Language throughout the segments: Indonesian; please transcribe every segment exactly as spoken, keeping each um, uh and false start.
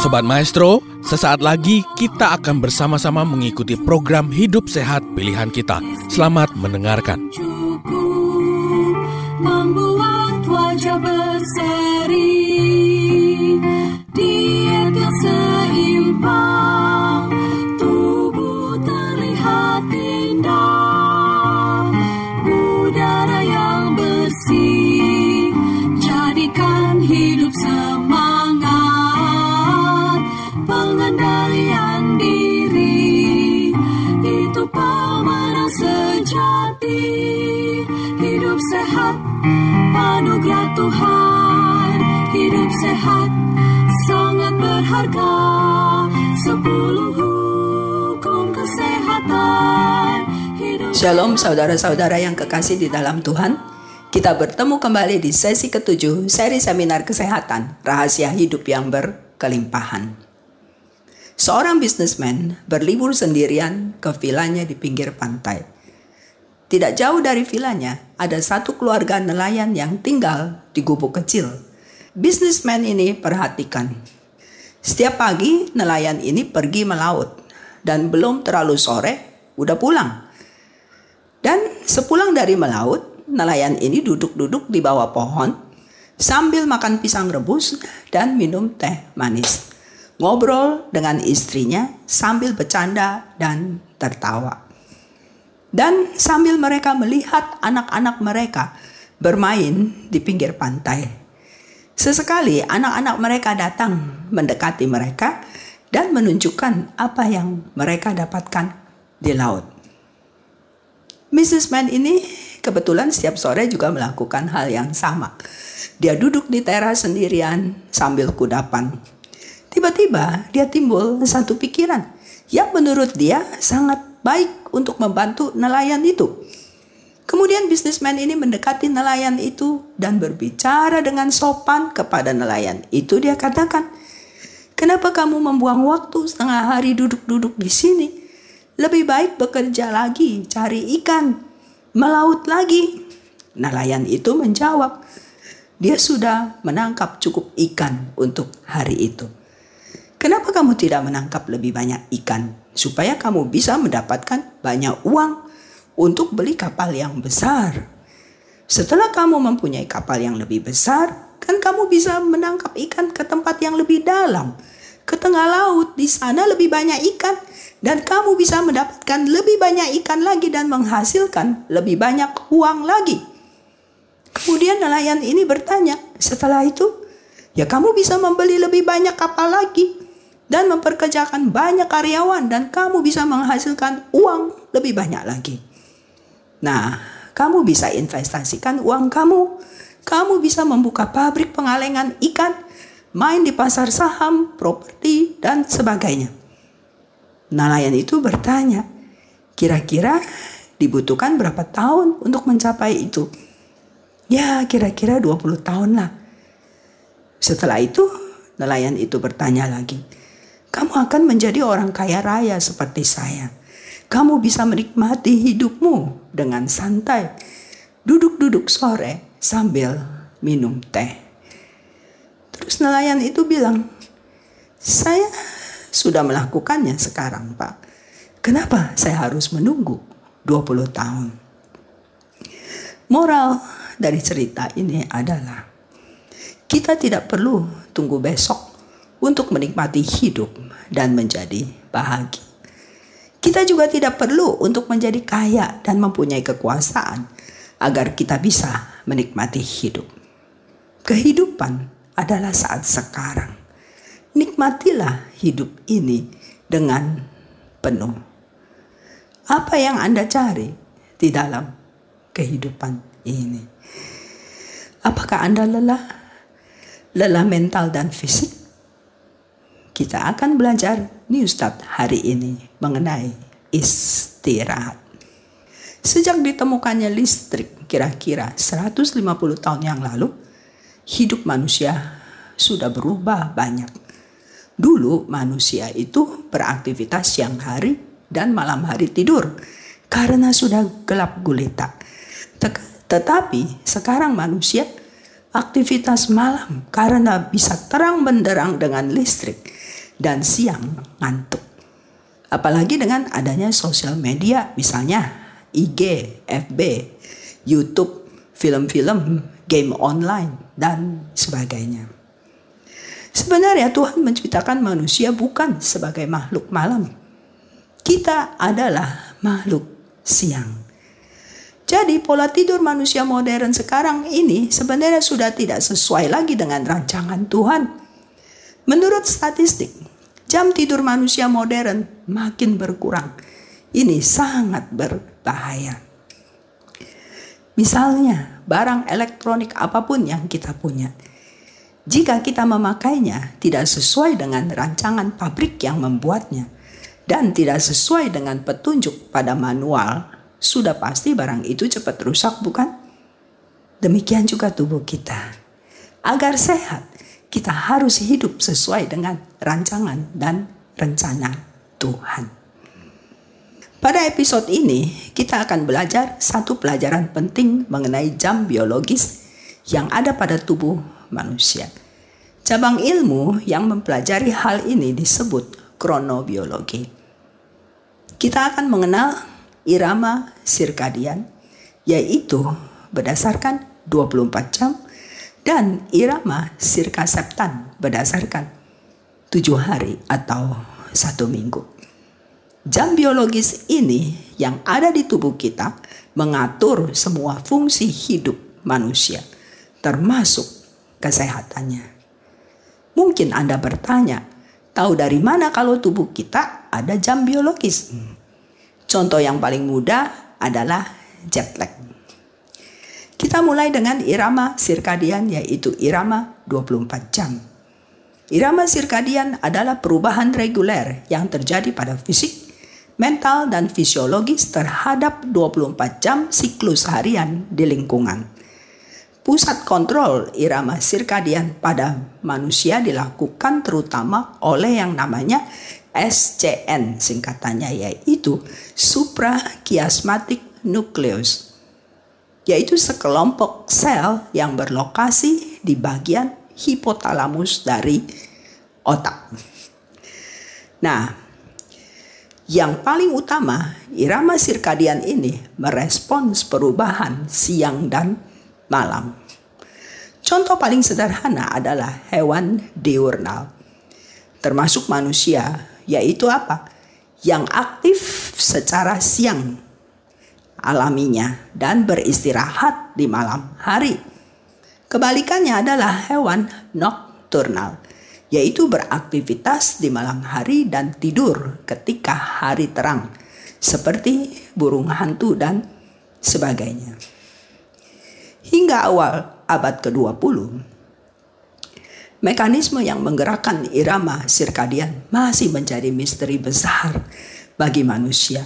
Sobat Maestro, sesaat lagi kita akan bersama-sama mengikuti program Hidup Sehat Pilihan Kita. Selamat mendengarkan. Cukup membuat wajah berseri, diet yang seimbang, tubuh terlihat indah, udara yang bersih, jadikan hidup semangat. Pengendalian diri itu pemenang sejati. Hidup sehat, anugerah Tuhan. Hidup sehat sangat berharga. Sepuluh hukum kesehatan. Hidup Shalom saudara-saudara yang kekasih di dalam Tuhan. Kita bertemu kembali di sesi ketujuh seri seminar kesehatan, rahasia hidup yang berkelimpahan. Seorang bisnismen berlibur sendirian ke vilanya di pinggir pantai. Tidak jauh dari vilanya, ada satu keluarga nelayan yang tinggal di gubuk kecil. Bisnismen ini perhatikan. Setiap pagi, nelayan ini pergi melaut. Dan belum terlalu sore, udah pulang. Dan sepulang dari melaut, nelayan ini duduk-duduk di bawah pohon sambil makan pisang rebus dan minum teh manis. Ngobrol dengan istrinya sambil bercanda dan tertawa. Dan sambil mereka melihat anak-anak mereka bermain di pinggir pantai. Sesekali anak-anak mereka datang mendekati mereka dan menunjukkan apa yang mereka dapatkan di laut. missus Man ini kebetulan setiap sore juga melakukan hal yang sama. Dia duduk di teras sendirian sambil kudapan. Tiba-tiba dia timbul satu pikiran yang menurut dia sangat baik untuk membantu nelayan itu. Kemudian bisnismen ini mendekati nelayan itu dan berbicara dengan sopan kepada nelayan itu. Dia katakan, "Kenapa kamu membuang waktu setengah hari duduk-duduk di sini? Lebih baik bekerja lagi, cari ikan, melaut lagi." Nelayan itu menjawab, dia sudah menangkap cukup ikan untuk hari itu. "Kenapa kamu tidak menangkap lebih banyak ikan supaya kamu bisa mendapatkan banyak uang untuk beli kapal yang besar? Setelah kamu mempunyai kapal yang lebih besar, kan kamu bisa menangkap ikan ke tempat yang lebih dalam, ke tengah laut. Di sana lebih banyak ikan dan kamu bisa mendapatkan lebih banyak ikan lagi dan menghasilkan lebih banyak uang lagi." Kemudian nelayan ini bertanya, "Setelah itu, ya kamu bisa membeli lebih banyak kapal lagi dan memperkerjakan banyak karyawan dan kamu bisa menghasilkan uang lebih banyak lagi. Nah, kamu bisa investasikan uang kamu. Kamu bisa membuka pabrik pengalengan ikan, main di pasar saham, properti, dan sebagainya." Nelayan itu bertanya, "Kira-kira dibutuhkan berapa tahun untuk mencapai itu?" "Ya, kira-kira dua puluh tahun lah." Setelah itu, nelayan itu bertanya lagi, "Kamu akan menjadi orang kaya raya seperti saya. Kamu bisa menikmati hidupmu dengan santai, duduk-duduk sore sambil minum teh." Terus nelayan itu bilang, "Saya sudah melakukannya sekarang, Pak. Kenapa saya harus menunggu dua puluh tahun?" Moral dari cerita ini adalah, kita tidak perlu tunggu besok untuk menikmati hidup dan menjadi bahagia. Kita juga tidak perlu untuk menjadi kaya dan mempunyai kekuasaan agar kita bisa menikmati hidup. Kehidupan adalah saat sekarang. Nikmatilah hidup ini dengan penuh. Apa yang Anda cari di dalam kehidupan ini? Apakah Anda lelah? Lelah mental dan fisik? Kita akan belajar New Start hari ini mengenai istirahat. Sejak ditemukannya listrik kira-kira seratus lima puluh tahun yang lalu, hidup manusia sudah berubah banyak. Dulu manusia itu beraktivitas siang hari dan malam hari tidur karena sudah gelap gulita. Tetapi sekarang manusia aktivitas malam karena bisa terang benderang dengan listrik dan siang ngantuk. Apalagi dengan adanya sosial media misalnya I G, F B, YouTube, film-film, game online, dan sebagainya. Sebenarnya Tuhan menciptakan manusia bukan sebagai makhluk malam. Kita adalah makhluk siang. Jadi pola tidur manusia modern sekarang ini sebenarnya sudah tidak sesuai lagi dengan rancangan Tuhan. Menurut statistik, jam tidur manusia modern makin berkurang. Ini sangat berbahaya. Misalnya, barang elektronik apapun yang kita punya, jika kita memakainya tidak sesuai dengan rancangan pabrik yang membuatnya dan tidak sesuai dengan petunjuk pada manual, sudah pasti barang itu cepat rusak, bukan? Demikian juga tubuh kita. Agar sehat, kita harus hidup sesuai dengan rancangan dan rencana Tuhan. Pada episode ini, kita akan belajar satu pelajaran penting mengenai jam biologis yang ada pada tubuh manusia. Cabang ilmu yang mempelajari hal ini disebut kronobiologi. Kita akan mengenal irama sirkadian, yaitu berdasarkan dua puluh empat jam, dan irama sirkaseptan berdasarkan tujuh hari atau satu minggu. Jam biologis ini yang ada di tubuh kita mengatur semua fungsi hidup manusia, termasuk kesehatannya. Mungkin Anda bertanya, tahu dari mana kalau tubuh kita ada jam biologis? Contoh yang paling mudah adalah jet lag. Kita mulai dengan irama sirkadian, yaitu irama dua puluh empat jam. Irama sirkadian adalah perubahan reguler yang terjadi pada fisik, mental, dan fisiologis terhadap dua puluh empat jam siklus harian di lingkungan. Pusat kontrol irama sirkadian pada manusia dilakukan terutama oleh yang namanya S C N, singkatannya, yaitu suprachiasmatic nucleus, yaitu sekelompok sel yang berlokasi di bagian hipotalamus dari otak. Nah, yang paling utama, irama sirkadian ini merespons perubahan siang dan malam. Contoh paling sederhana adalah hewan diurnal, termasuk manusia, yaitu apa? Yang aktif secara siang alaminya dan beristirahat di malam hari. Kebalikannya adalah hewan nokturnal, yaitu beraktivitas di malam hari dan tidur ketika hari terang, seperti burung hantu dan sebagainya. Hingga awal abad ke dua puluh, mekanisme yang menggerakkan irama sirkadian masih menjadi misteri besar bagi manusia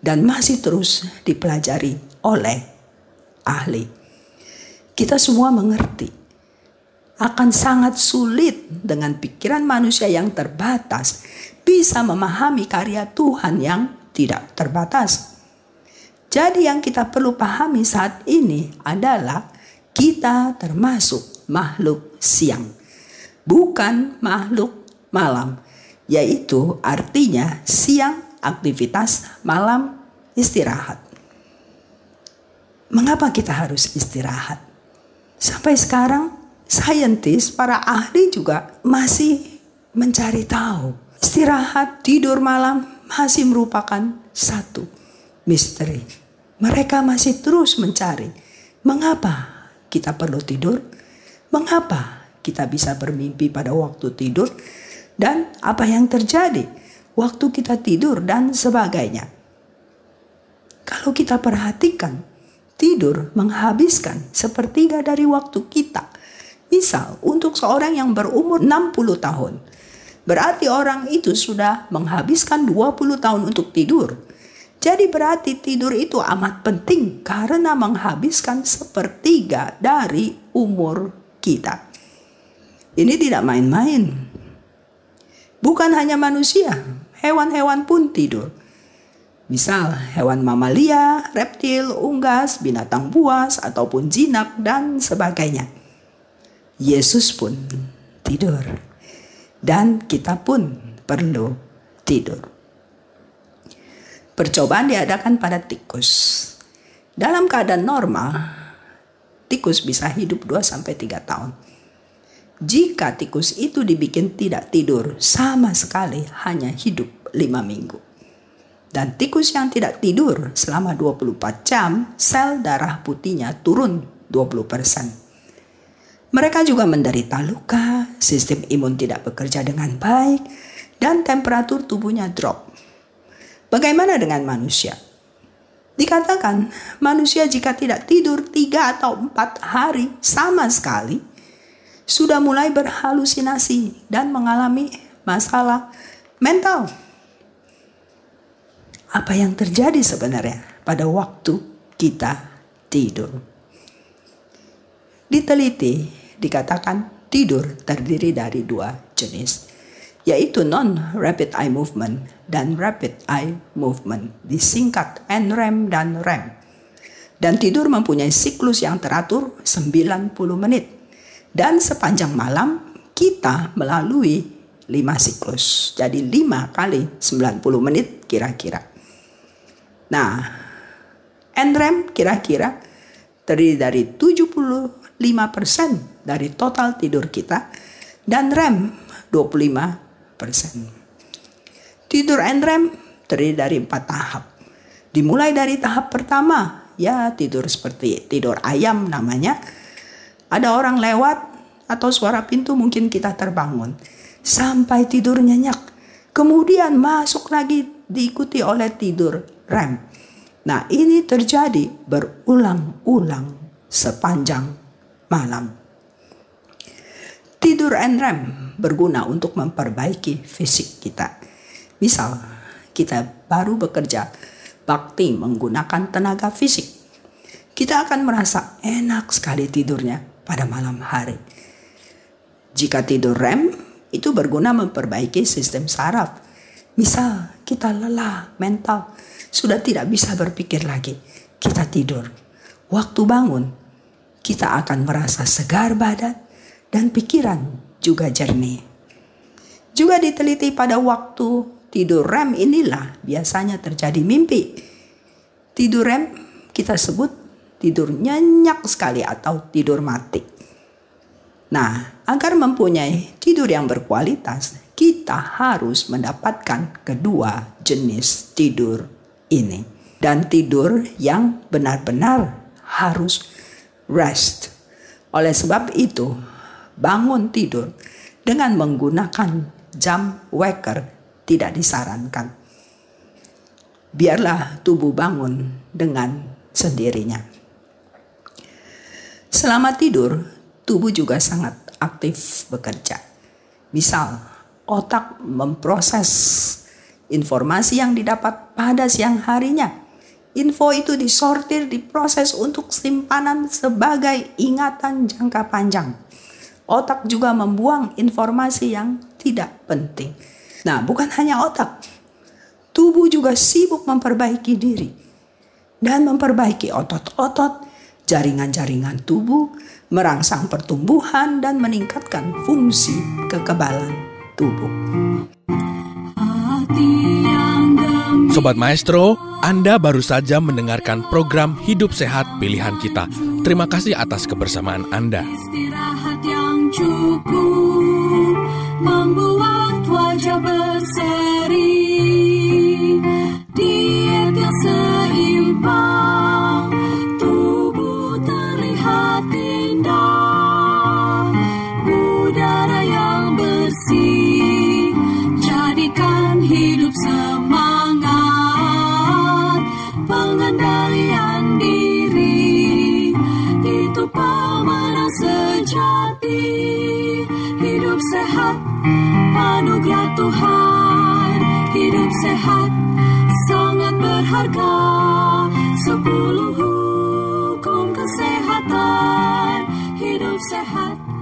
dan masih terus dipelajari oleh ahli. Kita semua mengerti akan sangat sulit dengan pikiran manusia yang terbatas bisa memahami karya Tuhan yang tidak terbatas. Jadi yang kita perlu pahami saat ini adalah kita termasuk makhluk siang, bukan makhluk malam. Yaitu artinya siang aktivitas, malam istirahat. Mengapa kita harus istirahat? Sampai sekarang saintis, para ahli juga masih mencari tahu. Istirahat, tidur malam masih merupakan satu misteri. Mereka masih terus mencari. Mengapa kita perlu tidur? Mengapa kita bisa bermimpi pada waktu tidur? Dan apa yang terjadi waktu kita tidur dan sebagainya. Kalau kita perhatikan, tidur menghabiskan sepertiga dari waktu kita. Misal untuk seorang yang berumur enam puluh tahun. Berarti orang itu sudah menghabiskan dua puluh tahun untuk tidur. Jadi berarti tidur itu amat penting karena menghabiskan sepertiga dari umur kita. Ini tidak main-main. Bukan hanya manusia, hewan-hewan pun tidur. Misal, hewan mamalia, reptil, unggas, binatang buas, ataupun jinak, dan sebagainya. Yesus pun tidur. Dan kita pun perlu tidur. Percobaan diadakan pada tikus. Dalam keadaan normal, tikus bisa hidup dua sampai tiga tahun. Jika tikus itu dibikin tidak tidur, sama sekali hanya hidup lima minggu. Dan tikus yang tidak tidur selama dua puluh empat jam, sel darah putihnya turun dua puluh persen. Mereka juga menderita luka, sistem imun tidak bekerja dengan baik, dan temperatur tubuhnya drop. Bagaimana dengan manusia? Dikatakan manusia jika tidak tidur tiga atau empat hari sama sekali, sudah mulai berhalusinasi dan mengalami masalah mental. Apa yang terjadi sebenarnya pada waktu kita tidur? Diteliti, dikatakan tidur terdiri dari dua jenis, yaitu non-rapid eye movement dan rapid eye movement, disingkat N R E M dan R E M. Dan tidur mempunyai siklus yang teratur sembilan puluh menit. Dan sepanjang malam kita melalui lima siklus, jadi lima kali sembilan puluh menit kira-kira. Nah, N R E M kira-kira terdiri dari tujuh puluh lima persen dari total tidur kita dan R E M dua puluh lima persen. Tidur N R E M terdiri dari empat tahap. Dimulai dari tahap pertama, ya tidur seperti tidur ayam namanya. Ada orang lewat atau suara pintu mungkin kita terbangun. Sampai tidur nyenyak. Kemudian masuk lagi diikuti oleh tidur R E M. Nah, ini terjadi berulang-ulang sepanjang malam. Tidur N R E M berguna untuk memperbaiki fisik kita. Misal, kita baru bekerja bakti menggunakan tenaga fisik. Kita akan merasa enak sekali tidurnya pada malam hari. Jika tidur R E M, itu berguna memperbaiki sistem saraf. Misal, kita lelah mental, sudah tidak bisa berpikir lagi. Kita tidur. Waktu bangun, kita akan merasa segar badan dan pikiran juga jernih. Juga diteliti pada waktu tidur R E M inilah biasanya terjadi mimpi. Tidur R E M kita sebut tidur nyenyak sekali atau tidur mati. Nah, agar mempunyai tidur yang berkualitas, kita harus mendapatkan kedua jenis tidur ini, dan tidur yang benar-benar harus rest. Oleh sebab itu, bangun tidur dengan menggunakan jam waker tidak disarankan. Biarlah tubuh bangun dengan sendirinya. Selama tidur, tubuh juga sangat aktif bekerja. Misal, otak memproses informasi yang didapat pada siang harinya. Info itu disortir, diproses untuk simpanan sebagai ingatan jangka panjang. Otak juga membuang informasi yang tidak penting. Nah, bukan hanya otak. Tubuh juga sibuk memperbaiki diri. Dan memperbaiki otot-otot, jaringan-jaringan tubuh, merangsang pertumbuhan, dan meningkatkan fungsi kekebalan tubuh. Sobat Maestro, Anda baru saja mendengarkan program Hidup Sehat Pilihan Kita. Terima kasih atas kebersamaan Anda. Istirahat yang cukup membuat wajah berseri. Diet yang seimbang, tubuh terlihat indah. Udara yang bersih, jadikan hidup semangat. Pengendalian diri itu pemenang sejati. Hidup sehat, anugerah Tuhan. Hidup sehat sangat berharga. Sepuluh hukum kesehatan. Hidup sehat.